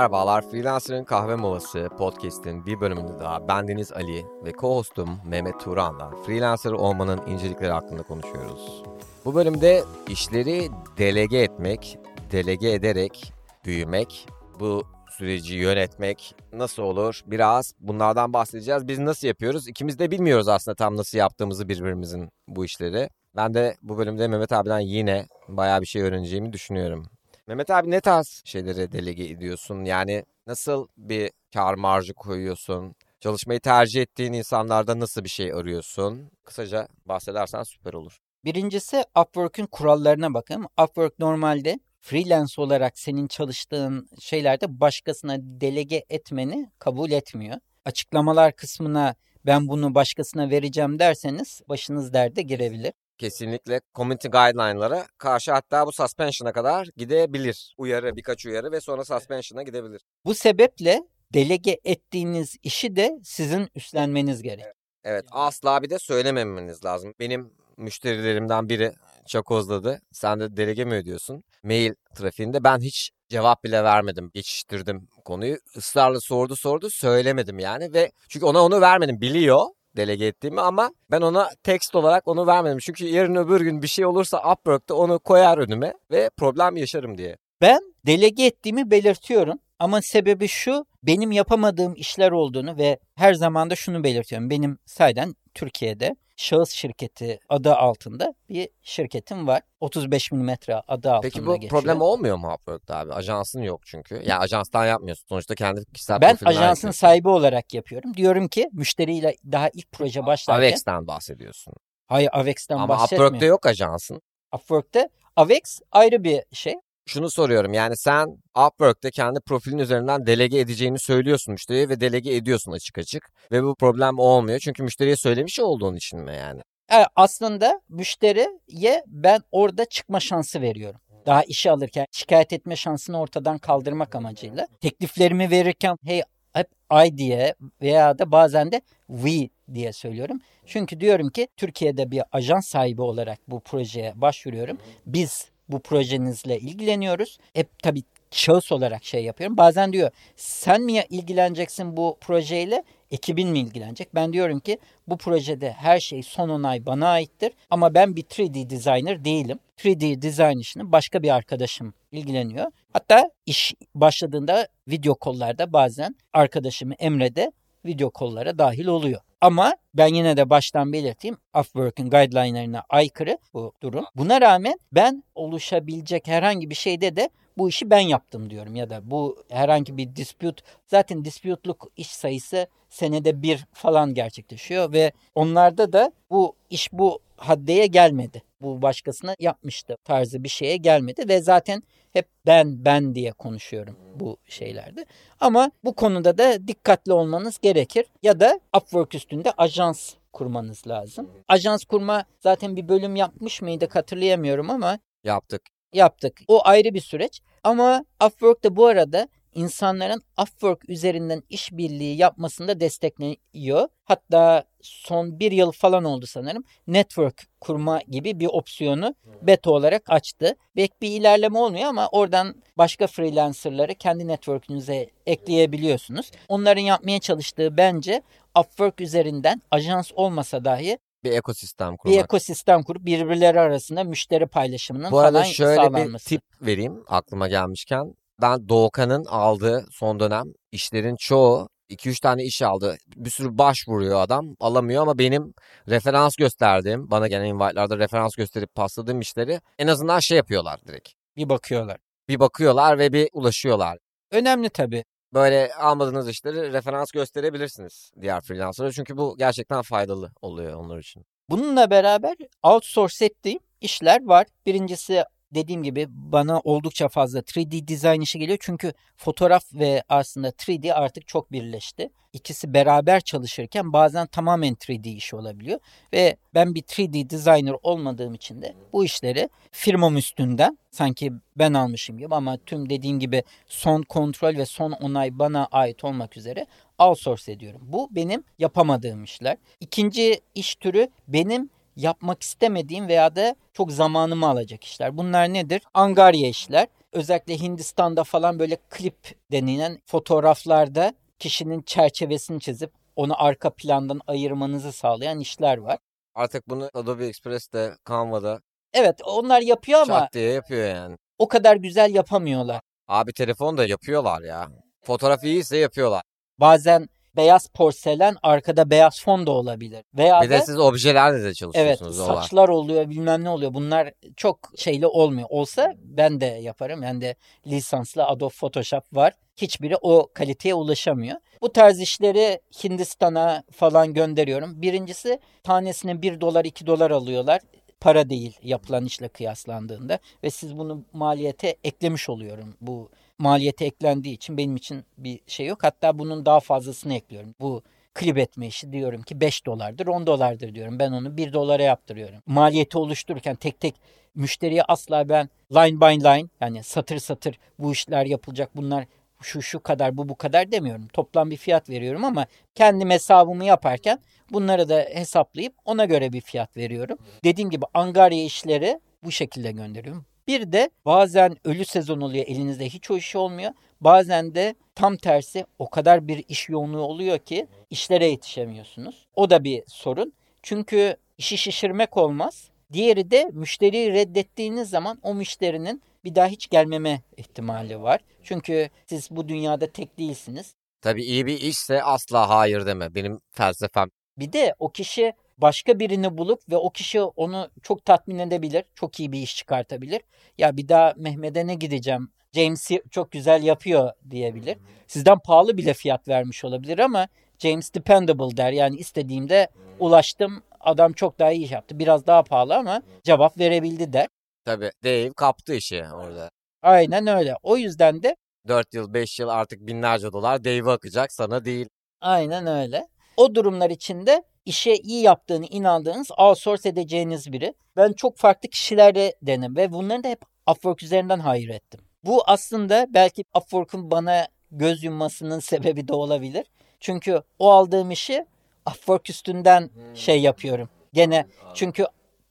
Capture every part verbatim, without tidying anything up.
Merhabalar, Freelancer'ın Kahve Molası podcast'in bir bölümünde daha ben Deniz Ali ve co-hostum Mehmet Turan'la Freelancer olmanın incelikleri hakkında konuşuyoruz. Bu bölümde işleri delege etmek, delege ederek büyümek, bu süreci yönetmek nasıl olur? Biraz bunlardan bahsedeceğiz. Biz nasıl yapıyoruz? İkimiz de bilmiyoruz aslında tam nasıl yaptığımızı birbirimizin bu işleri. Ben de bu bölümde Mehmet abiden yine bayağı bir şey öğreneceğimi düşünüyorum. Mehmet abi ne tarz şeyleri delege ediyorsun? Yani nasıl bir kar marjı koyuyorsun? Çalışmayı tercih ettiğin insanlarda nasıl bir şey arıyorsun? Kısaca bahsedersen süper olur. Birincisi Upwork'ün kurallarına bakın. Upwork normalde freelance olarak senin çalıştığın şeylerde başkasına delege etmeni kabul etmiyor. Açıklamalar kısmına ben bunu başkasına vereceğim derseniz başınız derde girebilir. Kesinlikle Community Guideline'lara karşı hatta bu suspension'a kadar gidebilir. Uyarı, birkaç uyarı ve sonra suspension'a gidebilir. Bu sebeple delege ettiğiniz işi de sizin üstlenmeniz gerek. Evet, evet, asla bir de söylememeniz lazım. Benim müşterilerimden biri çakozladı. Sen de delege mi ödüyorsun? Mail trafiğinde ben hiç cevap bile vermedim. Geçiştirdim konuyu. Israrla sordu sordu söylemedim yani ve çünkü ona onu vermedim biliyor. Delege ettiğimi ama ben ona tekst olarak onu vermedim. Çünkü yarın öbür gün bir şey olursa Upwork'ta onu koyar önüme ve problem yaşarım diye. Ben delege ettiğimi belirtiyorum ama sebebi şu, benim yapamadığım işler olduğunu ve her zaman da şunu belirtiyorum. Benim sayeden Türkiye'de şahıs şirketi adı altında bir şirketim var. otuz beş milimetre adı altında geçiyor. Peki bu problem olmuyor mu Upwork'ta abi? Ajansın yok çünkü. Ya yani ajanstan yapmıyorsun. Sonuçta kendi kişisel ben ajansın yapıyorsun. Sahibi olarak yapıyorum. Diyorum ki müşteriyle daha ilk proje başlarken. Avex'ten bahsediyorsun. Hayır Avex'ten ama bahsetmiyorum. Ama Upwork'ta yok ajansın. Upwork'ta Avex ayrı bir şey. Şunu soruyorum yani sen Upwork'ta kendi profilin üzerinden delege edeceğini söylüyorsun müşteriye ve delege ediyorsun açık açık. Ve bu problem olmuyor çünkü müşteriye söylemiş olduğun için mi yani? Yani aslında müşteriye ben orada çıkma şansı veriyorum. Daha işi alırken şikayet etme şansını ortadan kaldırmak amacıyla. Tekliflerimi verirken hey hep I diye veya da bazen de we diye söylüyorum. Çünkü diyorum ki Türkiye'de bir ajans sahibi olarak bu projeye başvuruyorum. Biz bu projenizle ilgileniyoruz. Hep tabii şahıs olarak şey yapıyorum. Bazen diyor sen mi ilgileneceksin bu projeyle? Ekibin mi ilgilenecek? Ben diyorum ki bu projede her şey son onay bana aittir. Ama ben bir üç D designer değilim. üç D design işini başka bir arkadaşım ilgileniyor. Hatta iş başladığında video kollarda bazen arkadaşım Emre de video kollara dahil oluyor. Ama ben yine de baştan belirteyim Upwork'ın guideline'larına aykırı bu durum. Buna rağmen ben oluşabilecek herhangi bir şeyde de bu işi ben yaptım diyorum ya da bu herhangi bir dispute. Zaten dispute'luk iş sayısı senede bir falan gerçekleşiyor ve onlarda da bu iş bu haddeye gelmedi. Bu başkasına yapmıştı tarzı bir şeye gelmedi ve zaten hep ben ben diye konuşuyorum bu şeylerde. Ama bu konuda da dikkatli olmanız gerekir ya da Upwork üstünde ajans kurmanız lazım. Ajans kurma zaten bir bölüm yapmış mıydık hatırlayamıyorum ama yaptık. Yaptık. O ayrı bir süreç ama Upwork da bu arada insanların Upwork üzerinden işbirliği yapmasını da destekliyor. Hatta son bir yıl falan oldu sanırım. Network kurma gibi bir opsiyonu beta olarak açtı. Belki bir ilerleme olmuyor ama oradan başka freelancerları kendi network'ünüze ekleyebiliyorsunuz. Onların yapmaya çalıştığı bence Upwork üzerinden ajans olmasa dahi bir ekosistem kurmak. Bir ekosistem kurup birbirleri arasında müşteri paylaşımının falan sağlanması. Bu arada şöyle bir tip vereyim aklıma gelmişken. Ben Doğukan'ın aldığı son dönem işlerin çoğu iki üç tane iş aldı. Bir sürü başvuruyor adam alamıyor ama benim referans gösterdiğim bana gelen invite'larda referans gösterip pasladığım işleri en azından şey yapıyorlar direkt. Bir bakıyorlar. Bir bakıyorlar ve bir ulaşıyorlar. Önemli tabii. Böyle almadığınız işleri referans gösterebilirsiniz diğer freelancerlara çünkü bu gerçekten faydalı oluyor onlar için. Bununla beraber outsource ettiğim işler var. Birincisi dediğim gibi bana oldukça fazla üç D dizayn işi geliyor. Çünkü fotoğraf ve aslında üç D artık çok birleşti. İkisi beraber çalışırken bazen tamamen üç D işi olabiliyor. Ve ben bir üç D designer olmadığım için de bu işleri firmam üstünden sanki ben almışım gibi ama tüm dediğim gibi son kontrol ve son onay bana ait olmak üzere outsource ediyorum. Bu benim yapamadığım işler. İkinci iş türü benim yapmak istemediğim veya da çok zamanımı alacak işler. Bunlar nedir? Angarya işler. Özellikle Hindistan'da falan böyle klip denilen fotoğraflarda kişinin çerçevesini çizip onu arka plandan ayırmanızı sağlayan işler var. Artık bunu Adobe Express'te, Canva'da. Evet, onlar yapıyor ama. Çat diye yapıyor yani. O kadar güzel yapamıyorlar. Abi telefon da yapıyorlar ya. Fotoğraf iyiyse yapıyorlar. Bazen beyaz porselen arkada beyaz fon da olabilir. Veya bir de, de siz objelerle de çalışıyorsunuz. Evet, saçlar olarak oluyor, bilmem ne oluyor. Bunlar çok şeyli olmuyor. Olsa ben de yaparım. Yani de lisanslı Adobe Photoshop var. Hiçbiri o kaliteye ulaşamıyor. Bu tarz işleri Hindistan'a falan gönderiyorum. Birincisi tanesine bir dolar iki dolar alıyorlar. Para değil yapılan işle kıyaslandığında. Ve siz bunu maliyete eklemiş oluyorum. Bu maliyete eklendiği için benim için bir şey yok. Hatta bunun daha fazlasını ekliyorum. Bu klip etme işi diyorum ki beş dolardır on dolardır diyorum. Ben onu bir dolara yaptırıyorum. Maliyeti oluştururken tek tek müşteriye asla ben line by line, yani satır satır bu işler yapılacak, bunlar şu şu kadar, bu bu kadar demiyorum. Toplam bir fiyat veriyorum ama kendim hesabımı yaparken bunları da hesaplayıp ona göre bir fiyat veriyorum. Dediğim gibi angarya işleri bu şekilde gönderiyorum. Bir de bazen ölü sezon oluyor, elinizde hiç o iş olmuyor. Bazen de tam tersi o kadar bir iş yoğunluğu oluyor ki işlere yetişemiyorsunuz. O da bir sorun. Çünkü işi şişirmek olmaz. Diğeri de müşteriyi reddettiğiniz zaman o müşterinin bir daha hiç gelmeme ihtimali var. Çünkü siz bu dünyada tek değilsiniz. Tabii iyi bir işse asla hayır deme. Benim felsefem. Bir de o kişi başka birini bulup ve o kişi onu çok tatmin edebilir. Çok iyi bir iş çıkartabilir. Ya bir daha Mehmet'e ne gideceğim? James çok güzel yapıyor diyebilir. Sizden pahalı bile fiyat vermiş olabilir ama James dependable der. Yani istediğimde ulaştım, adam çok daha iyi iş yaptı. Biraz daha pahalı ama cevap verebildi der. Tabii Dave kaptı işi orada. Aynen öyle. O yüzden de dört yıl beş yıl artık binlerce dolar Dave'e akacak, sana değil. Aynen öyle. O durumlar içinde işe iyi yaptığını inandığınız, outsource edeceğiniz biri. Ben çok farklı kişilerle denedim ve bunları da hep Upwork üzerinden hayır ettim. Bu aslında belki Upwork'un bana göz yummasının sebebi de olabilir. Çünkü o aldığım işi Upwork üstünden şey yapıyorum. Gene çünkü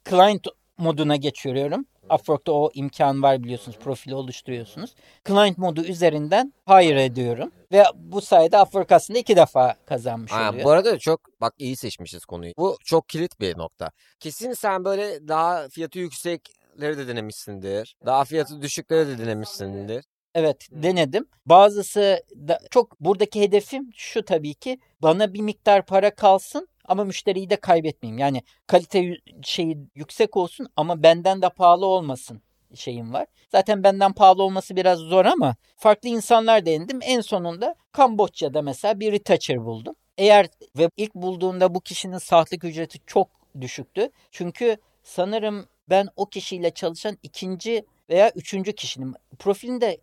client moduna geçiyorum. Upwork'ta o imkan var biliyorsunuz. Profili oluşturuyorsunuz. Client modu üzerinden hayır ediyorum. Ve bu sayede Upwork aslında iki defa kazanmış Aynen, oluyor. Bu arada çok bak iyi seçmişiz konuyu. Bu çok kilit bir nokta. Kesin sen böyle daha fiyatı yüksekleri de denemişsindir. Daha fiyatı düşükleri de denemişsindir. Evet, denedim. Bazısı da çok buradaki hedefim şu tabii ki bana bir miktar para kalsın ama müşteriyi de kaybetmeyeyim. Yani kalite şeyi yüksek olsun ama benden de pahalı olmasın şeyim var. Zaten benden pahalı olması biraz zor ama farklı insanlar denedim. En sonunda Kamboçya'da mesela bir retoucher buldum. Eğer ve ilk bulduğumda bu kişinin saatlik ücreti çok düşüktü. Çünkü sanırım ben o kişiyle çalışan ikinci veya üçüncü kişinin profilinde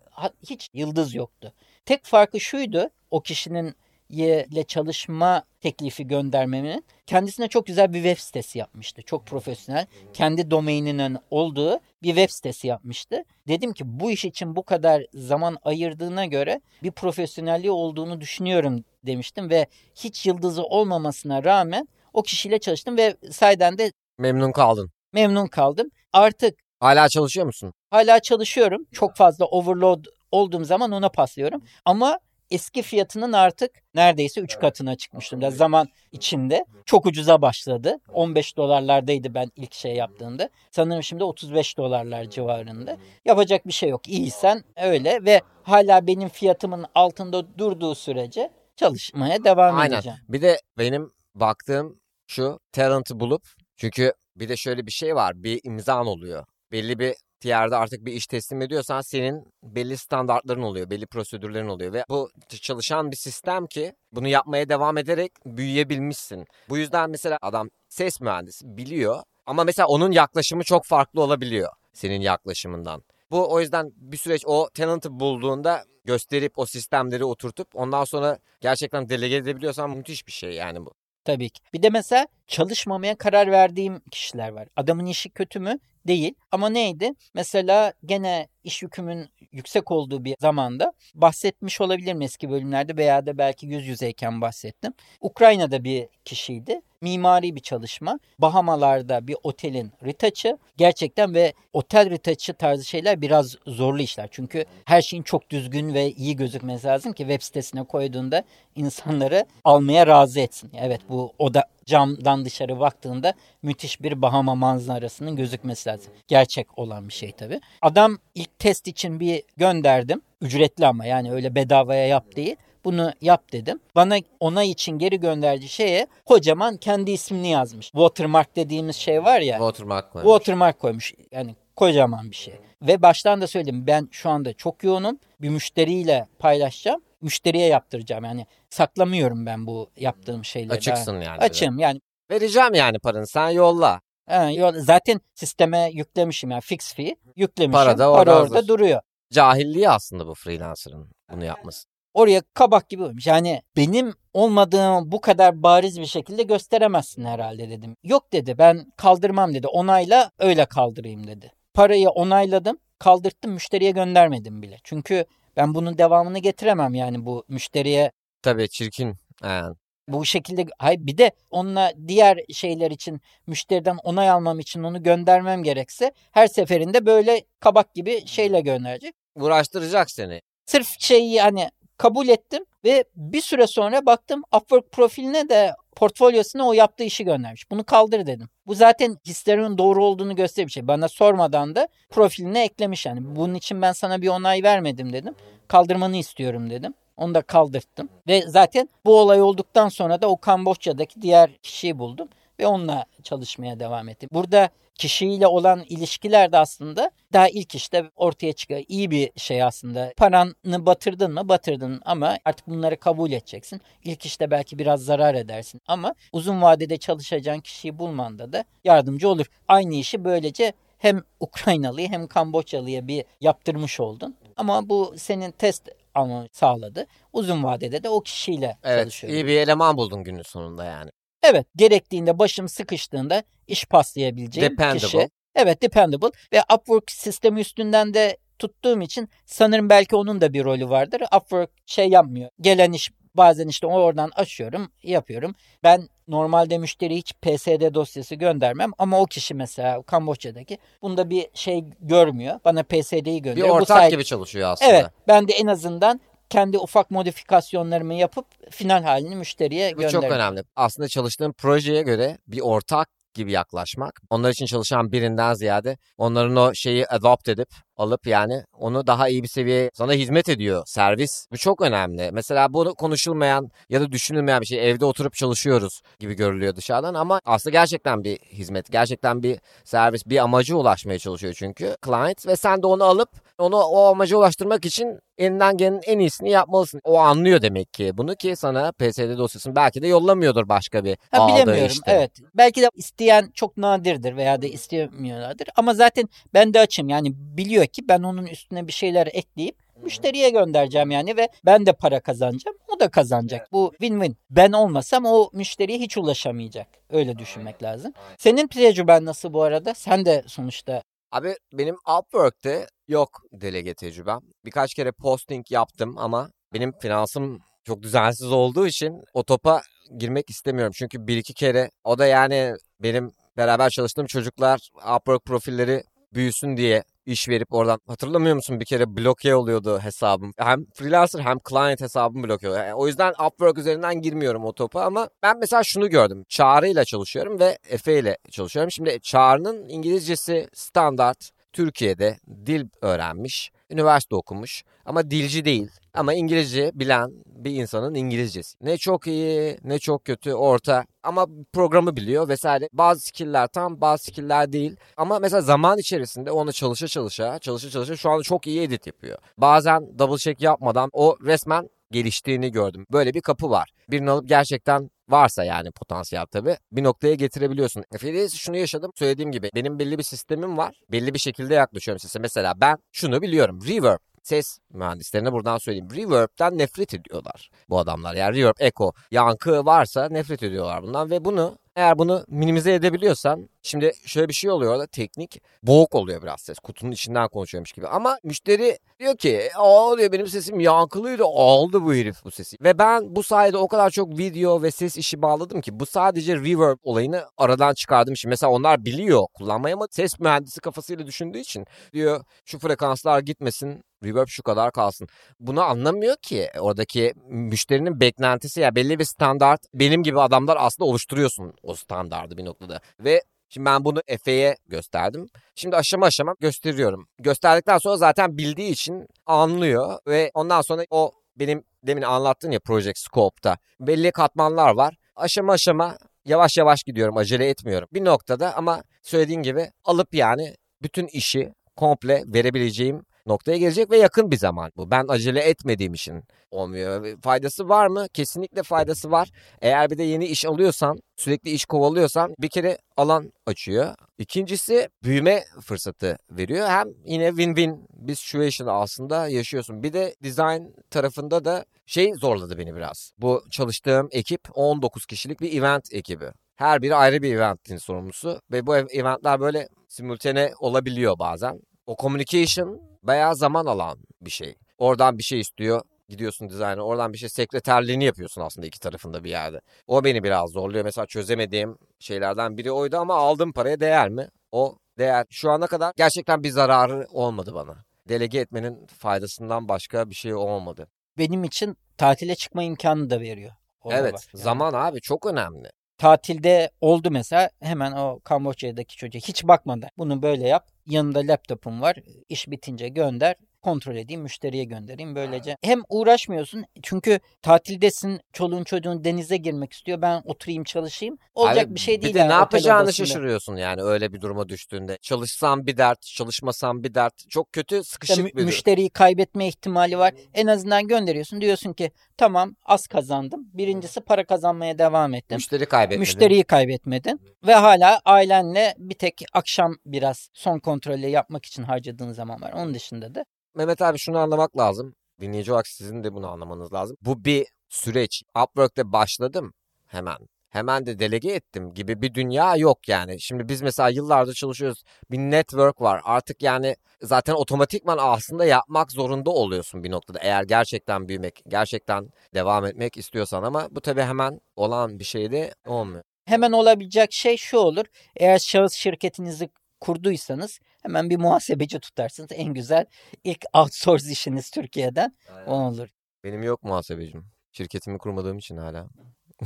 hiç yıldız yoktu. Tek farkı şuydu, o kişinin ile çalışma teklifi göndermemin kendisine çok güzel bir web sitesi yapmıştı. Çok profesyonel, kendi domaininin olduğu bir web sitesi yapmıştı. Dedim ki bu iş için bu kadar zaman ayırdığına göre bir profesyonelliği olduğunu düşünüyorum demiştim ve hiç yıldızı olmamasına rağmen o kişiyle çalıştım ve sayeden de memnun kaldın. Memnun kaldım. Artık hala çalışıyor musun? Hala çalışıyorum. Çok fazla overload olduğum zaman ona paslıyorum. Ama eski fiyatının artık neredeyse üç katına çıkmıştım. Biraz zaman içinde çok ucuza başladı. on beş dolarlardaydı ben ilk şey yaptığımda. Sanırım şimdi otuz beş dolarlar civarında. Yapacak bir şey yok. İyiysen öyle ve hala benim fiyatımın altında durduğu sürece çalışmaya devam Aynen. edeceğim. Bir de benim baktığım şu, talent'ı bulup, çünkü bir de şöyle bir şey var, bir imzan oluyor. Belli bir tiyerde artık bir iş teslim ediyorsan senin belli standartların oluyor, belli prosedürlerin oluyor ve bu çalışan bir sistem ki bunu yapmaya devam ederek büyüyebilmişsin. Bu yüzden mesela adam ses mühendisi biliyor ama mesela onun yaklaşımı çok farklı olabiliyor senin yaklaşımından. Bu o yüzden bir süreç, o talent'ı bulduğunda gösterip o sistemleri oturtup ondan sonra gerçekten delege edebiliyorsan müthiş bir şey yani bu. Tabii ki. Bir de mesela çalışmamaya karar verdiğim kişiler var. Adamın işi kötü mü? Değil. Ama neydi? Mesela gene iş yükümün yüksek olduğu bir zamanda bahsetmiş olabilirim eski bölümlerde veya da belki yüz yüzeyken bahsettim. Ukrayna'da bir kişiydi. mimari bir çalışma. Bahamalar'da bir otelin retouch'ı gerçekten ve otel retouch'ı tarzı şeyler biraz zorlu işler. Çünkü her şeyin çok düzgün ve iyi gözükmesi lazım ki web sitesine koyduğunda insanları almaya razı etsin. Evet, bu oda camdan dışarı baktığında müthiş bir Bahama manzarasının gözükmesi lazım. Gerçek olan bir şey tabii. Adam ilk test için bir gönderdim. Ücretli ama, yani öyle bedavaya yap değil. Bunu yap dedim. Bana ona için geri gönderdiği şeye kocaman kendi ismini yazmış. Watermark dediğimiz şey var ya. Watermark koymuş. Watermark koymuş. Yani kocaman bir şey. Ve baştan da söyledim, ben şu anda çok yoğunum. Bir müşteriyle paylaşacağım. Müşteriye yaptıracağım. Yani saklamıyorum ben bu yaptığım şeyleri. Açıksın daha. Yani. Açım yani. Vereceğim yani paranı, sen yolla. Ha, yolla. Zaten sisteme yüklemişim yani, fix fee yüklemişim. Para da orada, Para orada duruyor. Cahilliği aslında bu freelancer'ın bunu yapması. Oraya kabak gibi olmuş. Yani benim olmadığımı bu kadar bariz bir şekilde gösteremezsin herhalde dedim. Yok dedi, ben kaldırmam dedi. Onayla öyle kaldırayım dedi. Parayı onayladım, kaldırttım, müşteriye göndermedim bile. Çünkü ben bunun devamını getiremem yani bu müşteriye. Tabii çirkin. Yani. Bu şekilde, hayır, bir de onunla diğer şeyler için müşteriden onay almam için onu göndermem gerekse her seferinde böyle kabak gibi şeyle gönderecek. Uğraştıracak seni. Sırf şeyi hani kabul ettim ve bir süre sonra baktım Upwork profiline de portfolyosuna o yaptığı işi göndermiş. Bunu kaldır dedim. Bu zaten hislerimin doğru olduğunu gösterir bir şey. Bana sormadan da profiline eklemiş yani. Bunun için ben sana bir onay vermedim dedim. Kaldırmanı istiyorum dedim. Onu da kaldırttım. Ve zaten bu olay olduktan sonra da o Kamboçya'daki diğer kişiyi buldum. Ve onunla çalışmaya devam ettim. Burada kişiyle olan ilişkiler de aslında daha ilk işte ortaya çıkıyor. İyi bir şey aslında. Paranı batırdın mı? Batırdın, ama artık bunları kabul edeceksin. İlk işte belki biraz zarar edersin. Ama uzun vadede çalışacağın kişiyi bulmanda da yardımcı olur. Aynı işi böylece hem Ukraynalı'ya hem Kamboçyalı'ya bir yaptırmış oldun. Ama bu senin test almanı sağladı. Uzun vadede de o kişiyle evet, çalışıyorum. Evet, iyi bir eleman buldun günün sonunda yani. Evet, gerektiğinde başım sıkıştığında iş paslayabileceğim dependable. Kişi. Evet, dependable ve Upwork sistemi üstünden de tuttuğum için sanırım belki onun da bir rolü vardır. Upwork şey yapmıyor. Gelen iş bazen işte oradan açıyorum, yapıyorum. Ben normalde müşteri hiç P S D dosyası göndermem ama o kişi mesela Kamboçya'daki bunda bir şey görmüyor. Bana P S D'yi gönderiyor. Bir ortak Bu sayede... gibi çalışıyor aslında. Evet, ben de en azından kendi ufak modifikasyonlarımı yapıp final halini müşteriye gönderiyorum. Bu çok önemli. Aslında çalıştığım projeye göre bir ortak gibi yaklaşmak. Onlar için çalışan birinden ziyade onların o şeyi adopt edip alıp yani onu daha iyi bir seviyeye sana hizmet ediyor servis. Bu çok önemli. Mesela bu konuşulmayan ya da düşünülmeyen bir şey. Evde oturup çalışıyoruz gibi görülüyor dışarıdan ama aslında gerçekten bir hizmet, gerçekten bir servis, bir amaca ulaşmaya çalışıyor çünkü client ve sen de onu alıp onu o amaca ulaştırmak için elinden gelen en iyisini yapmalısın. O anlıyor demek ki bunu ki sana P S D dosyasını belki de yollamıyordur başka bir ha, aldığı bilemiyorum. İşte. Evet. Belki de isteyen çok nadirdir veya da istemiyorlardır ama zaten ben de açım yani biliyor ki ben onun üstüne bir şeyler ekleyip müşteriye göndereceğim yani ve ben de para kazanacağım, o da kazanacak. Bu win-win. Ben olmasam o müşteriye hiç ulaşamayacak. Öyle düşünmek lazım. Senin tecrüben nasıl bu arada? Sen de sonuçta. Abi benim Upwork'te yok delege tecrübem. Birkaç kere posting yaptım ama benim finansım çok düzensiz olduğu için o topa girmek istemiyorum. Çünkü bir iki kere o da yani benim beraber çalıştığım çocuklar Upwork profilleri büyüsün diye iş verip oradan hatırlamıyor musun bir kere bloke oluyordu hesabım. Hem freelancer hem client hesabım bloke oluyor. Yani o yüzden Upwork üzerinden girmiyorum o topa ama ben mesela şunu gördüm. Çağrı ile çalışıyorum ve Efe ile çalışıyorum. Şimdi Çağrı'nın İngilizcesi standart. Türkiye'de dil öğrenmiş, üniversite okumuş ama dilci değil. Ama İngilizce bilen bir insanın İngilizcesi. Ne çok iyi ne çok kötü orta ama programı biliyor vesaire. Bazı skiller tam bazı skiller değil. Ama mesela zaman içerisinde ona çalışa çalışa çalışa çalışa şu anda çok iyi edit yapıyor. Bazen double check yapmadan o resmen geliştiğini gördüm. Böyle bir kapı var. Birini alıp gerçekten varsa yani potansiyel tabii bir noktaya getirebiliyorsun. Efendim şunu yaşadım. Söylediğim gibi benim belli bir sistemim var. Belli bir şekilde yaklaşıyorum sese. Mesela ben şunu biliyorum. Reverb. Ses mühendislerine buradan söyleyeyim. Reverb'den nefret ediyorlar bu adamlar. Yani reverb, echo, yankı varsa nefret ediyorlar bundan ve bunu Eğer bunu minimize edebiliyorsan, şimdi şöyle bir şey oluyor da teknik boğuk oluyor biraz ses. Kutunun içinden konuşuyormuş gibi. Ama müşteri diyor ki, "Aa," diyor, "benim sesim yankılıydı, aldı bu herif bu sesi." Ve ben bu sayede o kadar çok video ve ses işi bağladım ki bu sadece reverb olayını aradan çıkardım. Şimdi mesela onlar biliyor kullanmayı ama ses mühendisi kafasıyla düşündüğü için diyor şu frekanslar gitmesin, reverb şu kadar kalsın. Bunu anlamıyor ki oradaki müşterinin beklentisi, ya belli bir standart, benim gibi adamlar aslında oluşturuyorsun o standardı bir noktada. Ve şimdi ben bunu Efe'ye gösterdim. Şimdi aşama aşama gösteriyorum. Gösterdikten sonra zaten bildiği için anlıyor ve ondan sonra o benim demin anlattığım ya Project Scope'ta belli katmanlar var. Aşama aşama yavaş yavaş gidiyorum, acele etmiyorum. Bir noktada ama söylediğin gibi alıp yani bütün işi komple verebileceğim noktaya gelecek ve yakın bir zaman bu. Ben acele etmediğim için olmuyor. Faydası var mı? Kesinlikle faydası var. Eğer bir de yeni iş alıyorsan, sürekli iş kovalıyorsan bir kere alan açıyor. İkincisi büyüme fırsatı veriyor. Hem yine win-win bir situation aslında yaşıyorsun. Bir de design tarafında da şey zorladı beni biraz. Bu çalıştığım ekip on dokuz kişilik bir event ekibi. Her biri ayrı bir eventin sorumlusu ve bu eventler böyle simultane olabiliyor bazen. O communication bayağı zaman alan bir şey. Oradan bir şey istiyor. Gidiyorsun dizayna. Oradan bir şey, sekreterliğini yapıyorsun aslında iki tarafında bir yerde. O beni biraz zorluyor. Mesela çözemediğim şeylerden biri oydu ama aldığım paraya değer mi? O değer. Şu ana kadar gerçekten bir zararı olmadı bana. Delege etmenin faydasından başka bir şey olmadı. Benim için tatile çıkma imkanı da veriyor. Orada evet. Yani. Zaman abi çok önemli. Tatilde oldu mesela, hemen o Kamboçya'daki çocuğa hiç bakmadan bunu böyle yap. Yanında laptopum var. İş bitince gönder. Kontrol edeyim. Müşteriye göndereyim. Böylece hem uğraşmıyorsun. Çünkü tatildesin. Çoluğun çocuğun denize girmek istiyor. Ben oturayım çalışayım. Olacak abi, bir şey değil. Bir de yani, ne yapacağını şaşırıyorsun yani öyle bir duruma düştüğünde. Çalışsam bir dert. Çalışmasam bir dert. Çok kötü sıkışık işte, bir müşteriyi kaybetme ihtimali var. En azından gönderiyorsun. Diyorsun ki tamam az kazandım. Birincisi para kazanmaya devam ettim. Müşteri kaybetmedin. Müşteriyi kaybetmedin. Ve hala ailenle bir tek akşam biraz son kontrolü yapmak için harcadığın zaman var. Onun dışında da Mehmet abi şunu anlamak lazım. Dinleyici olarak sizin de bunu anlamanız lazım. Bu bir süreç. Upwork'te başladım hemen. Hemen de delege ettim gibi bir dünya yok yani. Şimdi biz mesela yıllardır çalışıyoruz. Bir network var. Artık yani zaten otomatikman aslında yapmak zorunda oluyorsun bir noktada. Eğer gerçekten büyümek, gerçekten devam etmek istiyorsan ama bu tabii hemen olan bir şey de olmuyor. Hemen olabilecek şey şu olur. Eğer şahıs şirketinizi kurduysanız hemen bir muhasebeci tutarsınız. En güzel ilk outsource işiniz Türkiye'den aynen. O olur. Benim yok muhasebecim. Şirketimi kurmadığım için hala.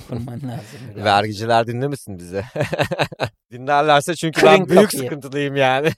Kurman lazım. Vergiciler dinlemesin bizi. Dinlerlerse çünkü Kırın ben büyük kapıyı. Sıkıntılıyım yani.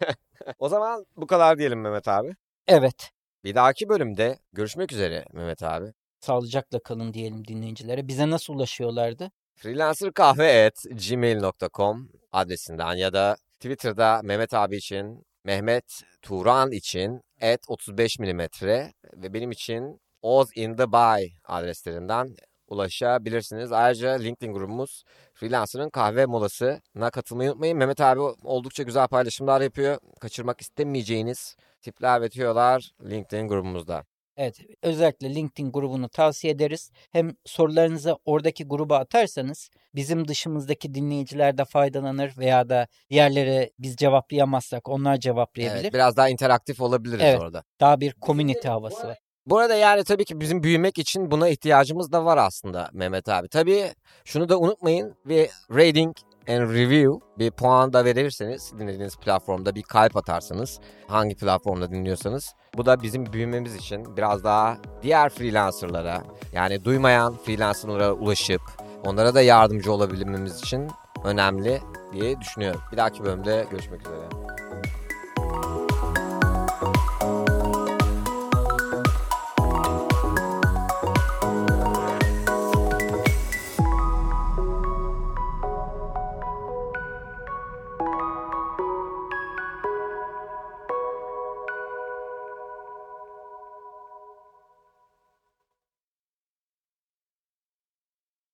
O zaman bu kadar diyelim Mehmet abi. Evet. Bir dahaki bölümde görüşmek üzere Mehmet abi. Sağlıcakla kalın diyelim dinleyicilere. Bize nasıl ulaşıyorlardı? freelancer kahve at gmail dot com adresinden ya da Twitter'da Mehmet abi için, Mehmet Turan için at otuz beş milimetre ve benim için Oz in the Bay adreslerinden ulaşabilirsiniz. Ayrıca LinkedIn grubumuz Freelancer'ın kahve molasına katılmayı unutmayın. Mehmet abi oldukça güzel paylaşımlar yapıyor. Kaçırmak istemeyeceğiniz tipler ve tüyolar LinkedIn grubumuzda. Evet, özellikle LinkedIn grubunu tavsiye ederiz. Hem sorularınızı oradaki gruba atarsanız bizim dışımızdaki dinleyiciler de faydalanır veya da diğerlere biz cevaplayamazsak onlar cevaplayabilir. Evet, biraz daha interaktif olabiliriz evet, orada. Daha bir community havası var. Bu arada yani tabii ki bizim büyümek için buna ihtiyacımız da var aslında Mehmet abi. Tabii şunu da unutmayın, bir rating and review, bir puan da verebilirseniz dinlediğiniz platformda, bir kalp atarsanız hangi platformda dinliyorsanız. Bu da bizim büyümemiz için biraz daha diğer freelancerlara, yani duymayan freelancerlara ulaşıp onlara da yardımcı olabilmemiz için önemli diye düşünüyorum. Bir dahaki bölümde görüşmek üzere.